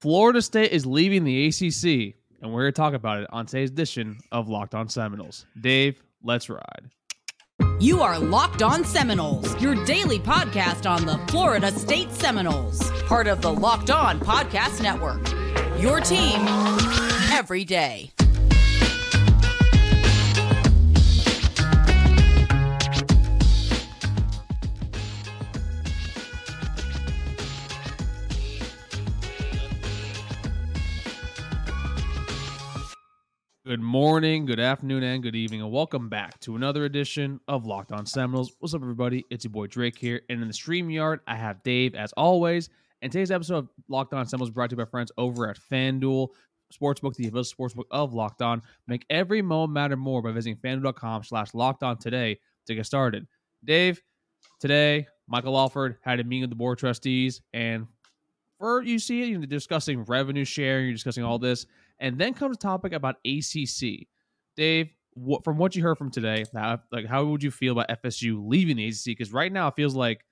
Florida State is leaving the ACC, and we're going to talk about it on today's edition of Locked On Seminoles. Dave, let's ride. You are Locked On Seminoles, your daily podcast on the Florida State Seminoles, part of the Locked On Podcast Network, your team every day. Good morning, good afternoon, and good evening, and welcome back to another edition of Locked On Seminoles. What's up, everybody? It's your boy Drake here, and in the stream yard, I have Dave, as always. And today's episode of Locked On Seminoles brought to you by friends over at FanDuel Sportsbook, the official sportsbook of Locked On. Make every moment matter more by visiting FanDuel.com/LockedOn today to get started. Dave, today, Michael Alford had a meeting with the board of trustees, and you're discussing revenue sharing, you're discussing all this. And then comes a topic about ACC. Dave, from what you heard from today, how would you feel about FSU leaving the ACC? Because right now it feels like,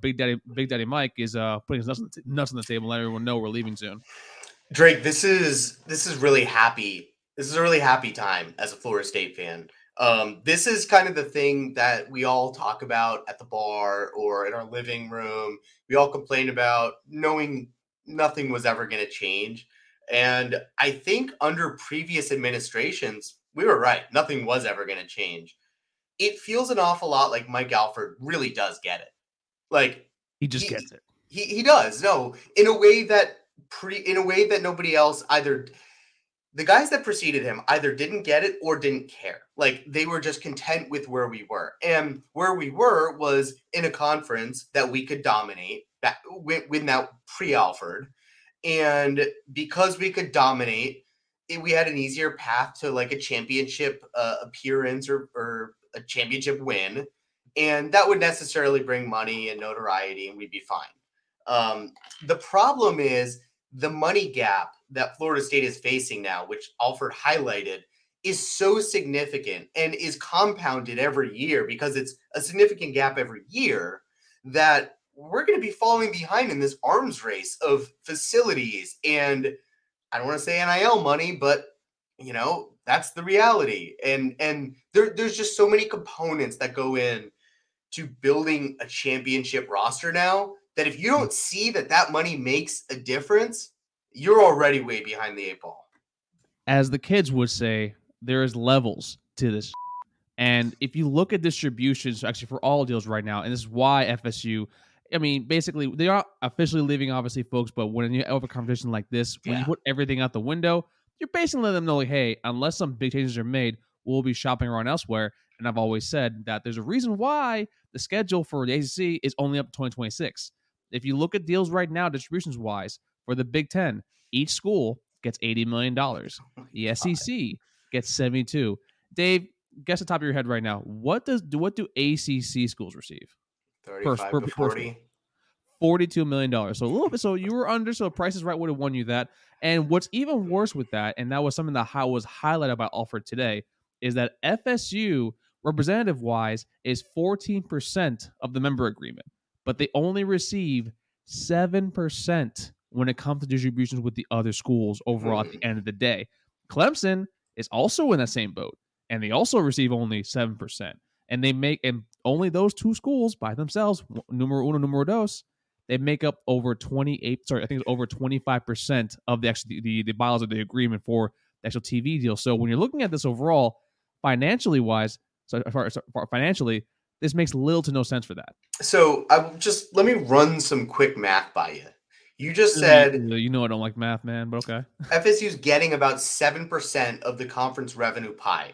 Big Daddy Mike is putting his nuts on the table, letting everyone know we're leaving soon. Drake, this is a really happy time as a Florida State fan. This is kind of the thing that we all talk about at the bar or in our living room. We all complain about knowing nothing was ever going to change. And I think under previous administrations, we were right. Nothing was ever going to change. It feels an awful lot like Mike Alford really does get it. Like he gets it. He does. No, in a way that nobody else, either the guys that preceded him either didn't get it or didn't care. Like they were just content with where we were, and where we were was in a conference that we could dominate that without pre-Alford. And because we could dominate, we had an easier path to like a championship appearance or a championship win. And that would necessarily bring money and notoriety, and we'd be fine. The problem is the money gap that Florida State is facing now, which Alford highlighted, is so significant and is compounded every year because it's a significant gap every year that we're going to be falling behind in this arms race of facilities. And I don't want to say NIL money, but that's the reality. And there's just so many components that go in to building a championship roster now that if you don't see that money makes a difference, you're already way behind the eight ball. As the kids would say, there is levels to this. And if you look at distributions actually for all deals right now, and this is why FSU, basically, they are officially leaving, obviously, folks, but when you have a conversation like this, when you put everything out the window, you're basically letting them know, like, hey, unless some big changes are made, we'll be shopping around elsewhere. And I've always said that there's a reason why the schedule for the ACC is only up to 2026. If you look at deals right now, distributions-wise, for the Big Ten, each school gets $80 million. The SEC gets $72. Dave, guess at the top of your head right now, what do ACC schools receive? 35 to 40. $42 million. So a little bit. So you were under. So Price is Right would have won you that. And what's even worse with that, and that was something that was highlighted by Alford today, is that FSU representative wise is 14% of the member agreement, but they only receive 7% when it comes to distributions with the other schools overall at the end of the day. Clemson is also in that same boat, and they also receive only 7%. And they make, and only those two schools by themselves, numero uno, numero dos, they make up over 25% of the bylaws of the agreement for the actual TV deal. So when you're looking at this overall, financially, this makes little to no sense for that. So let me run some quick math by you. You just said... I don't like math, man, but okay. FSU's getting about 7% of the conference revenue pie.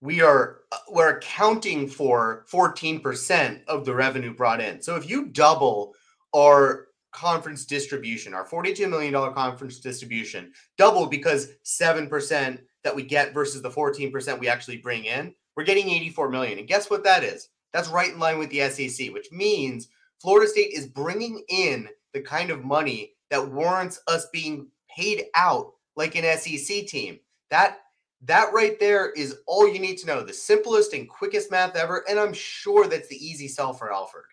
We're accounting for 14% of the revenue brought in. So if you double our conference distribution, our $42 million conference distribution, double because 7% that we get versus the 14% we actually bring in, we're getting $84 million. And guess what that is? That's right in line with the SEC, which means Florida State is bringing in the kind of money that warrants us being paid out like an SEC team. That right there is all you need to know. The simplest and quickest math ever. And I'm sure that's the easy sell for Alford.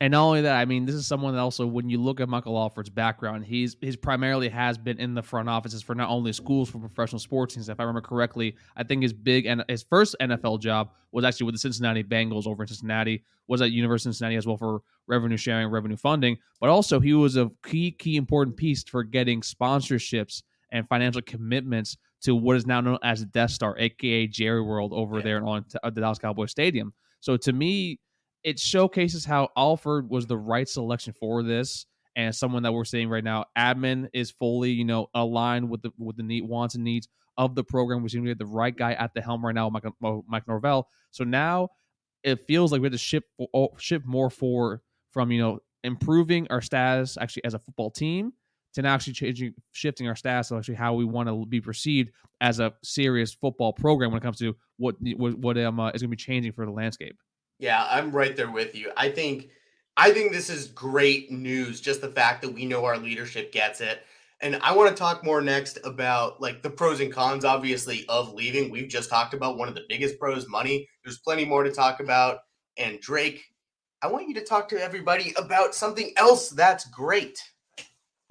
And not only that, I mean, this is someone that also, when you look at Michael Alford's background, he's primarily has been in the front offices for not only schools, for professional sports teams. If I remember correctly, I think his big and his first NFL job was actually with the Cincinnati Bengals over in Cincinnati, was at University of Cincinnati as well for revenue sharing, revenue funding. But also he was a key important piece for getting sponsorships and financial commitments to what is now known as the Death Star, a.k.a. Jerry World over there on the Dallas Cowboys Stadium. So to me, it showcases how Alford was the right selection for this, and someone that we're seeing right now, admin is fully, you know, aligned with the need, wants and needs of the program. We seem to get the right guy at the helm right now, Mike Norvell. So now it feels like we have to shift more forward from, you know, improving our status actually as a football team to now actually shifting our status to actually how we want to be perceived as a serious football program when it comes to what is going to be changing for the landscape. Yeah, I'm right there with you. I think this is great news, just the fact that we know our leadership gets it. And I want to talk more next about like the pros and cons, obviously, of leaving. We've just talked about one of the biggest pros, money. There's plenty more to talk about. And Drake, I want you to talk to everybody about something else that's great.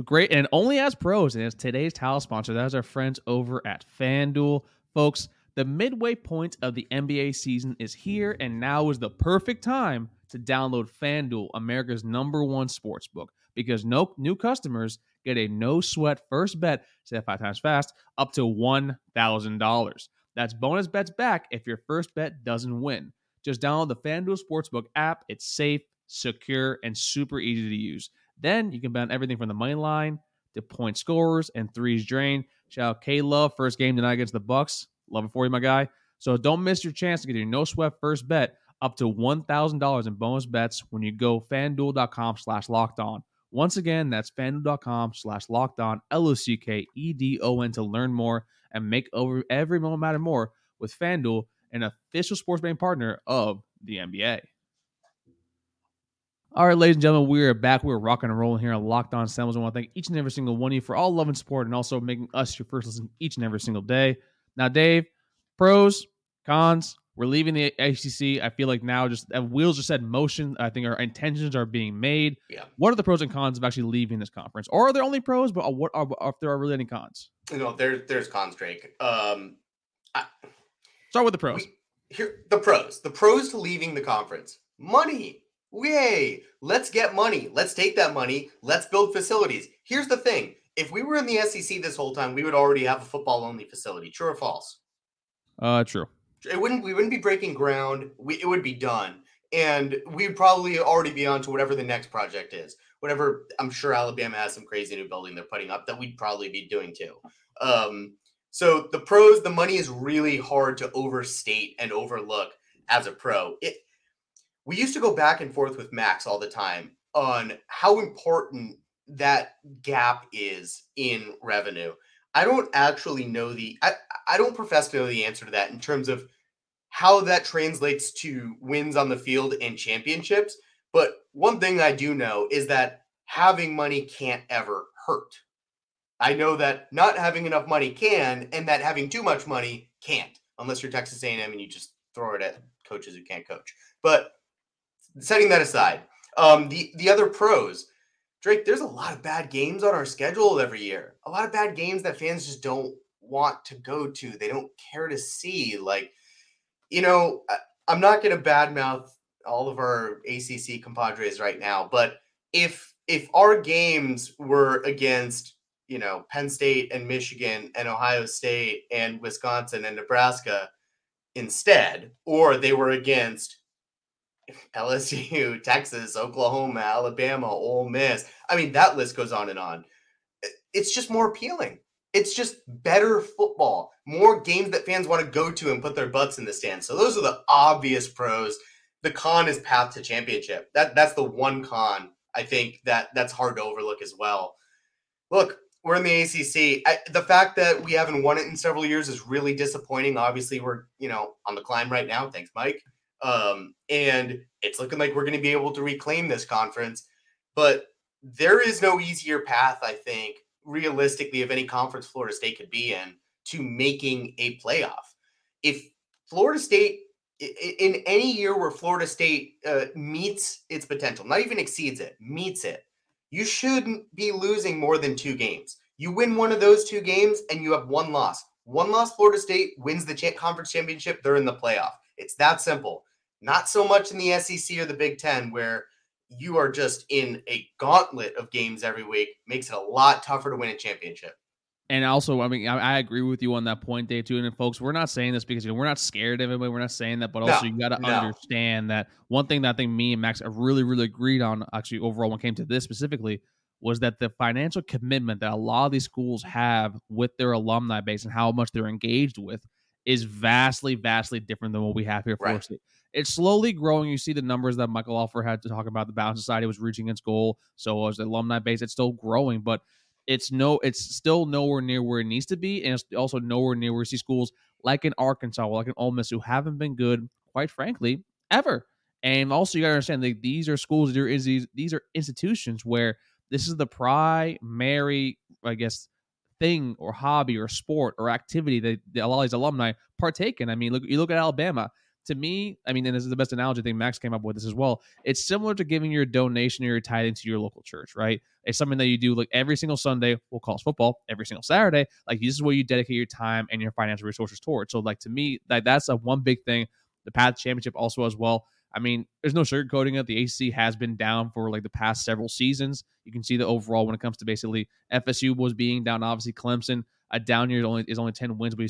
Great, and only as pros, and as today's title sponsor, that is our friends over at FanDuel. Folks, the midway point of the NBA season is here, and now is the perfect time to download FanDuel, America's #1 sportsbook, because new customers get a no-sweat first bet, say that 5 times fast, up to $1,000. That's bonus bets back if your first bet doesn't win. Just download the FanDuel Sportsbook app. It's safe, secure, and super easy to use. Then you can bet on everything from the money line to point scorers and threes drained. Shout out K-Love, first game tonight against the Bucks. Love it for you, my guy. So don't miss your chance to get your no-sweat first bet up to $1,000 in bonus bets when you go FanDuel.com/LockedOn. Once again, that's FanDuel.com/LockedOn, LOCKEDON, to learn more and make over every moment matter more with FanDuel, an official sports betting partner of the NBA. All right, ladies and gentlemen, we are back. We're rocking and rolling here on Locked On Seminoles. I want to thank each and every single one of you for all love and support and also making us your first listen each and every single day. Now, Dave, pros, cons, we're leaving the ACC. I feel like now just wheels are set in motion. I think our intentions are being made. Yeah. What are the pros and cons of actually leaving this conference? Or are there only pros, but what are, if there are really any cons? No, there's cons, Drake. Start with the pros. The pros to leaving the conference. Money. Yay. Let's get money. Let's take that money. Let's build facilities. Here's the thing. If we were in the SEC this whole time, we would already have a football-only facility. True or false? True. We wouldn't be breaking ground. It would be done. And we'd probably already be on to whatever the next project is. Whatever, I'm sure Alabama has some crazy new building they're putting up that we'd probably be doing too. So the pros, the money is really hard to overstate and overlook as a pro. We used to go back and forth with Max all the time on how important that gap is in revenue. I don't actually know I don't profess to know the answer to that in terms of how that translates to wins on the field and championships. But one thing I do know is that having money can't ever hurt. I know that not having enough money can, and that having too much money can't, unless you're Texas A&M and you just throw it at coaches who can't coach. But setting that aside, the other pros, Drake, there's a lot of bad games on our schedule every year. A lot of bad games that fans just don't want to go to. They don't care to see. Like, you know, I'm not going to badmouth all of our ACC compadres right now, but if our games were against, you know, Penn State and Michigan and Ohio State and Wisconsin and Nebraska instead, or they were against LSU, Texas, Oklahoma, Alabama, Ole Miss. I mean, that list goes on and on. It's just more appealing. It's just better football, more games that fans want to go to and put their butts in the stands. So those are the obvious pros. The con is path to championship. That's the one con, I think, that's hard to overlook as well. Look, we're in the ACC. The fact that we haven't won it in several years is really disappointing. Obviously, we're, you know, on the climb right now. Thanks, Mike. And it's looking like we're going to be able to reclaim this conference, but there is no easier path, I think, realistically, of any conference Florida State could be in, to making a playoff. If Florida State in any year where Florida State meets its potential, not even exceeds it, meets it, you shouldn't be losing more than two games. You win one of those two games and you have one loss. One loss, Florida State wins the conference championship. They're in the playoff. It's that simple. Not so much in the SEC or the Big Ten, where you are just in a gauntlet of games every week. Makes it a lot tougher to win a championship. And also, I mean, I agree with you on that point, Dave, too. And folks, we're not saying this because, you know, we're not scared of anybody. We're not saying that, but also you got to understand that one thing that I think me and Max really, really agreed on, actually, overall, when it came to this specifically, was that the financial commitment that a lot of these schools have with their alumni base and how much they're engaged with is vastly, vastly different than what we have here at Florida State. It's slowly growing. You see the numbers that Michael Alford had to talk about. The Bounce Society was reaching its goal. So was the alumni base. It's still growing, but it's still nowhere near where it needs to be, and it's also nowhere near where you see schools like in Arkansas, like in Ole Miss, who haven't been good, quite frankly, ever. And also, you got to understand that these are schools, these are institutions where this is the primary, I guess, thing or hobby or sport or activity that a lot of these alumni partake in. I mean, you look at Alabama. To me, I mean, and this is the best analogy I think Max came up with this as well. It's similar to giving your donation or your tithing to your local church, right? It's something that you do like every single Sunday. We'll call it football every single Saturday. Like, this is where you dedicate your time and your financial resources towards. So, like, to me, that's a one big thing. The path championship also as well. I mean, there's no sugarcoating it. The ACC has been down for like the past several seasons. You can see the overall when it comes to basically FSU was being down. Obviously, Clemson a down year is only 10 wins, but you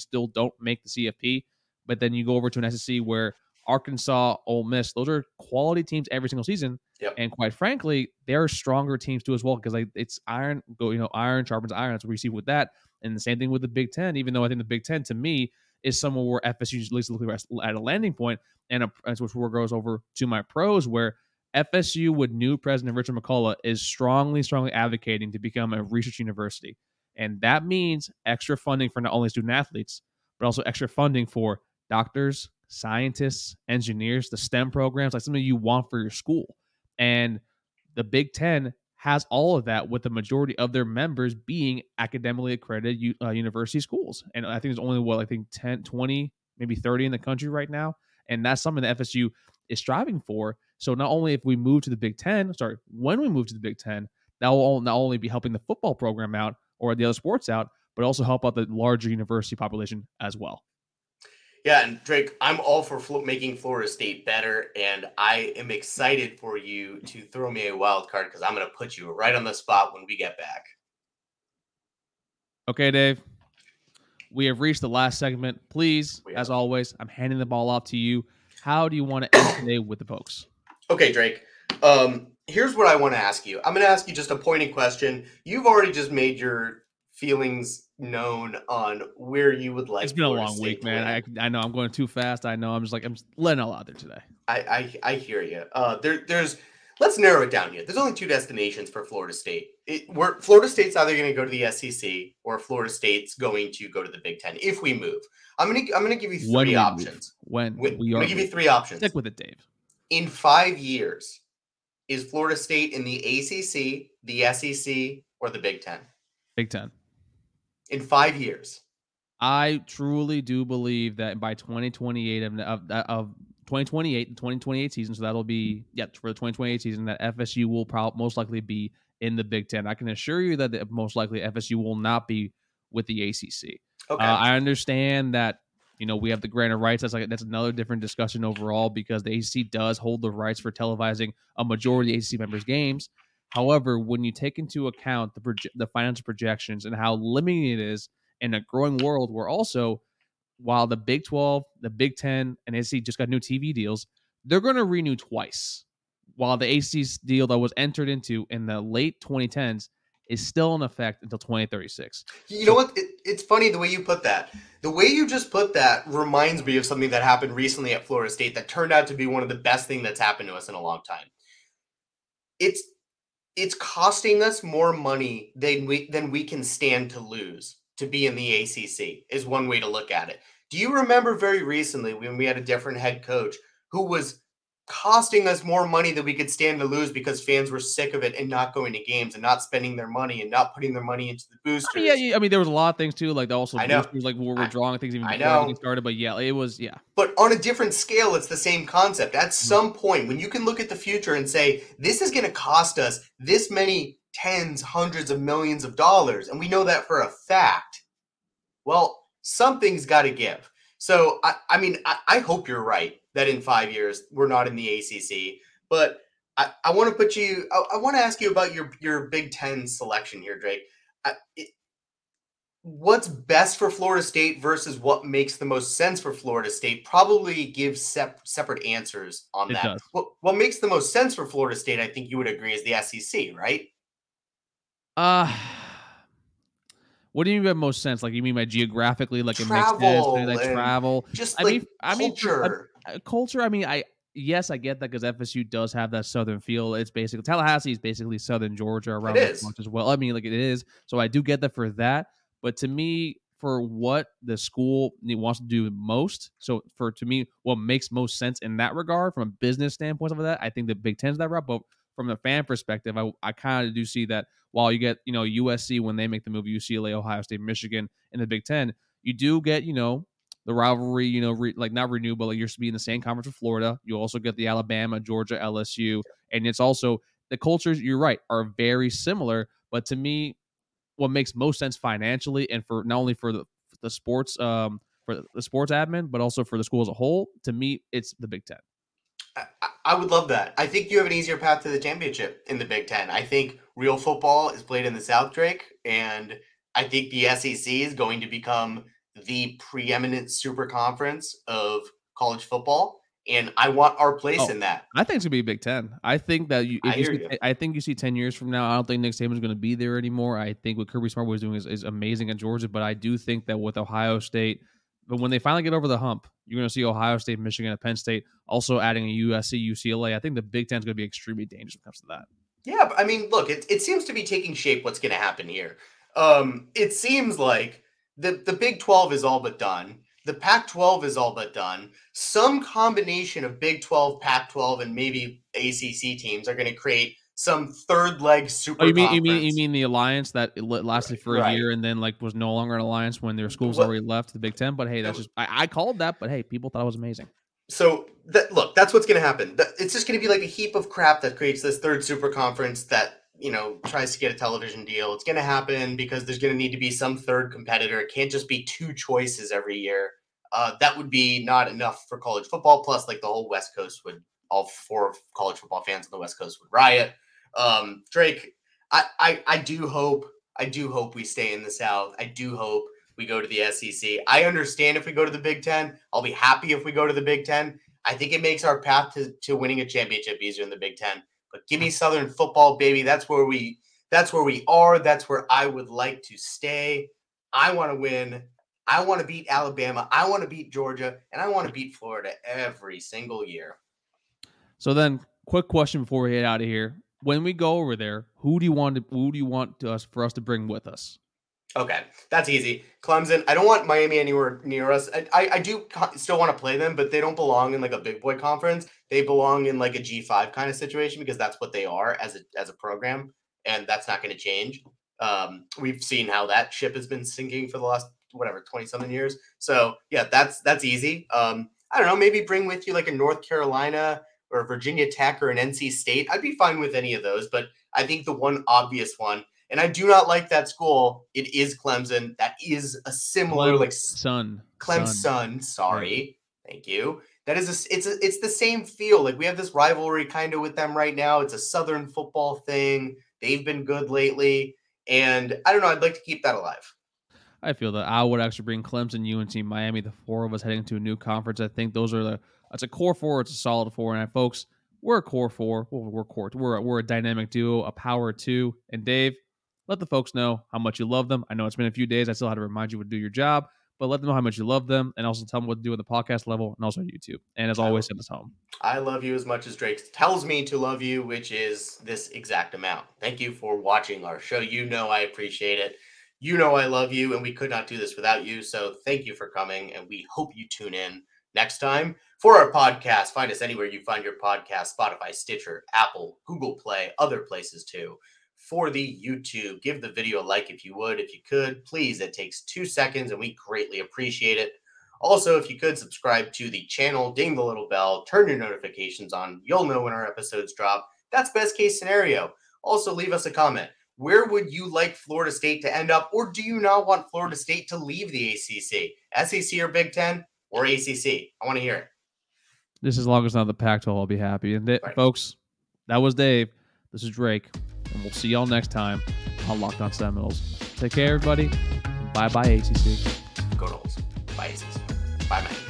still don't make the CFP. But then you go over to an SEC where Arkansas, Ole Miss, those are quality teams every single season. Yep. And quite frankly, they're stronger teams too as well, because like it's iron sharpens iron. That's what we see with that. And the same thing with the Big Ten, even though I think the Big Ten to me is somewhere where FSU is looking at a landing point, and that's which goes over to my pros, where FSU with new president Richard McCullough is strongly, strongly advocating to become a research university. And that means extra funding for not only student athletes, but also extra funding for doctors, scientists, engineers, the STEM programs, like something you want for your school. And the Big Ten has all of that, with the majority of their members being academically accredited university schools. And I think there's only, 10, 20, maybe 30 in the country right now. And that's something that FSU is striving for. So not only when we move to the Big Ten, that will not only be helping the football program out or the other sports out, but also help out the larger university population as well. Yeah, and Drake, I'm all for making Florida State better, and I am excited for you to throw me a wild card, because I'm going to put you right on the spot when we get back. Okay, Dave. We have reached the last segment. Please, as always, I'm handing the ball off to you. How do you want to end today with the folks? Okay, Drake. Here's what I want to ask you. I'm going to ask you just a pointed question. You've already just made your feelings known on where you would like. It's been a long week, man. I know I'm going too fast. I know I'm just letting it all out there today. I hear you. Let's narrow it down here. There's only two destinations for Florida State. Florida State's either going to go to the SEC or Florida State's going to go to the Big Ten. If we move, I'm gonna give you three options. Give you three options. Stick with it, Dave. In 5 years, is Florida State in the ACC, the SEC, or the Big Ten? Big Ten. In 5 years, I truly do believe that by 2028 of 2028 and 2028 season, so that'll be for the 2028 season, that FSU will probably most likely be in the Big Ten. I can assure you that most likely FSU will not be with the ACC. Okay, I understand that we have the grant of rights. That's another different discussion overall, because the ACC does hold the rights for televising a majority of the ACC members' games. However, when you take into account the financial projections and how limiting it is in a growing world, where also, while the Big 12, the Big 10, and SEC just got new TV deals, they're going to renew twice, while the ACC's deal that was entered into in the late 2010s is still in effect until 2036. You know what? It's funny the way you put that. The way you just put that reminds me of something that happened recently at Florida State that turned out to be one of the best things that's happened to us in a long time. It's costing us more money than we can stand to lose to be in the ACC is one way to look at it. Do you remember very recently when we had a different head coach who was costing us more money than we could stand to lose because fans were sick of it and not going to games and not spending their money and not putting their money into the boosters. I mean, yeah, I mean, there was a lot of things too, like also boosters, like we're drawing things even before it started. But yeah, it was But on a different scale, it's the same concept. At some point, when you can look at the future and say this is going to cost us this many tens, hundreds of millions of dollars, and we know that for a fact. Well, something's got to give. So I mean, I hope you're right that in 5 years we're not in the ACC. But I want to put you. I want to ask you about your Big Ten selection here, Drake. What's best for Florida State versus what makes the most sense for Florida State probably gives separate answers on it that. What makes the most sense for Florida State, I think you would agree, is the SEC, right? What do you mean by most sense? Like, you mean by geographically, like travel, it makes sense, like travel, just culture. Culture. I mean, I get that because FSU does have that southern feel. It's basically Tallahassee is basically southern Georgia around as much as well. I mean, like it is. So I do get that for that. But to me, for what the school wants to do most, so to me, what makes most sense in that regard from a business standpoint of that, I think the Big Ten's that route. But from the fan perspective, I kind of do see that while you get, you know, USC when they make the move, UCLA, Ohio State, Michigan in the Big Ten, you do get, you know, the rivalry, you know, not renewed, but you're to be in the same conference with Florida. You also get the Alabama, Georgia, LSU. And it's also the cultures, you're right, are very similar. But to me, what makes most sense financially and for not only for the sports, for the sports admin, but also for the school as a whole, to me, it's the Big Ten. I would love that. I think you have an easier path to the championship in the Big Ten. I think real football is played in the South, Drake, and I think the SEC is going to become the preeminent super conference of college football, and I want our place in that. I think it's going to be Big Ten. I think that I think you see 10 years from now, I don't think Nick Saban's going to be there anymore. I think what Kirby Smart was doing is amazing at Georgia, but I do think that with Ohio State – but when they finally get over the hump, you're going to see Ohio State, Michigan, and Penn State also adding a USC, UCLA. I think the Big Ten is going to be extremely dangerous when it comes to that. Yeah, I mean, look, it seems to be taking shape what's going to happen here. It seems like the Big 12 is all but done. The Pac-12 is all but done. Some combination of Big 12, Pac-12, and maybe ACC teams are going to create some third leg super. You mean the alliance that lasted for a year and then like was no longer an alliance when their schools already left the Big Ten? But hey, I called that. But hey, people thought it was amazing. So that's what's going to happen. It's just going to be like a heap of crap that creates this third super conference that, you know, tries to get a television deal. It's going to happen because there's going to need to be some third competitor. It can't just be two choices every year. That would be not enough for college football. Plus, like the whole West Coast would. All four college football fans on the West Coast would riot. Drake, I do hope we stay in the South. I do hope we go to the SEC. I understand if we go to the Big Ten. I'll be happy if we go to the Big Ten. I think it makes our path to winning a championship easier in the Big Ten. But give me Southern football, baby. That's where we are. That's where I would like to stay. I want to win. I want to beat Alabama. I want to beat Georgia. And I want to beat Florida every single year. So then, quick question before we head out of here: when we go over there, who do you want us to bring with us? Okay, that's easy. Clemson. I don't want Miami anywhere near us. I do still want to play them, but they don't belong in like a big boy conference. They belong in like a G5 kind of situation because that's what they are as a program, and that's not going to change. We've seen how that ship has been sinking for the last 20-something years. So yeah, that's easy. I don't know. Maybe bring with you like a North Carolina or Virginia Tech or an NC State. I'd be fine with any of those, but I think the one obvious one, and I do not like that school, it is Clemson. That is a similar Clemson. Sorry. Right. Thank you. That is it's the same feel. Like we have this rivalry kind of with them right now. It's a Southern football thing. They've been good lately. And I don't know, I'd like to keep that alive. I feel that I would actually bring Clemson, UNC, Miami, the four of us heading to a new conference. I think those are it's a core four. It's a solid four. And folks, we're a core four. We're a dynamic duo, a power two. And Dave, let the folks know how much you love them. I know it's been a few days. I still had to remind you to do your job, but let them know how much you love them and also tell them what to do at the podcast level and also YouTube. And as always, send us home. I love you as much as Drake tells me to love you, which is this exact amount. Thank you for watching our show. You know, I appreciate it. You know, I love you and we could not do this without you. So thank you for coming and we hope you tune in next time. For our podcast, find us anywhere you find your podcast, Spotify, Stitcher, Apple, Google Play, other places too. For the YouTube, give the video a like if you would. If you could, please, it takes 2 seconds and we greatly appreciate it. Also, if you could subscribe to the channel, ding the little bell, turn your notifications on. You'll know when our episodes drop. That's best case scenario. Also, leave us a comment. Where would you like Florida State to end up, or do you not want Florida State to leave the ACC? SEC or Big Ten or ACC? I want to hear it. Just as long as not the Pac-12, I'll be happy. And right, folks, that was Dave. This is Drake. And we'll see y'all next time on Locked On Seminoles. Take care, everybody. Bye-bye, ACC. Go Noles. Bye, ACC. Bye, man.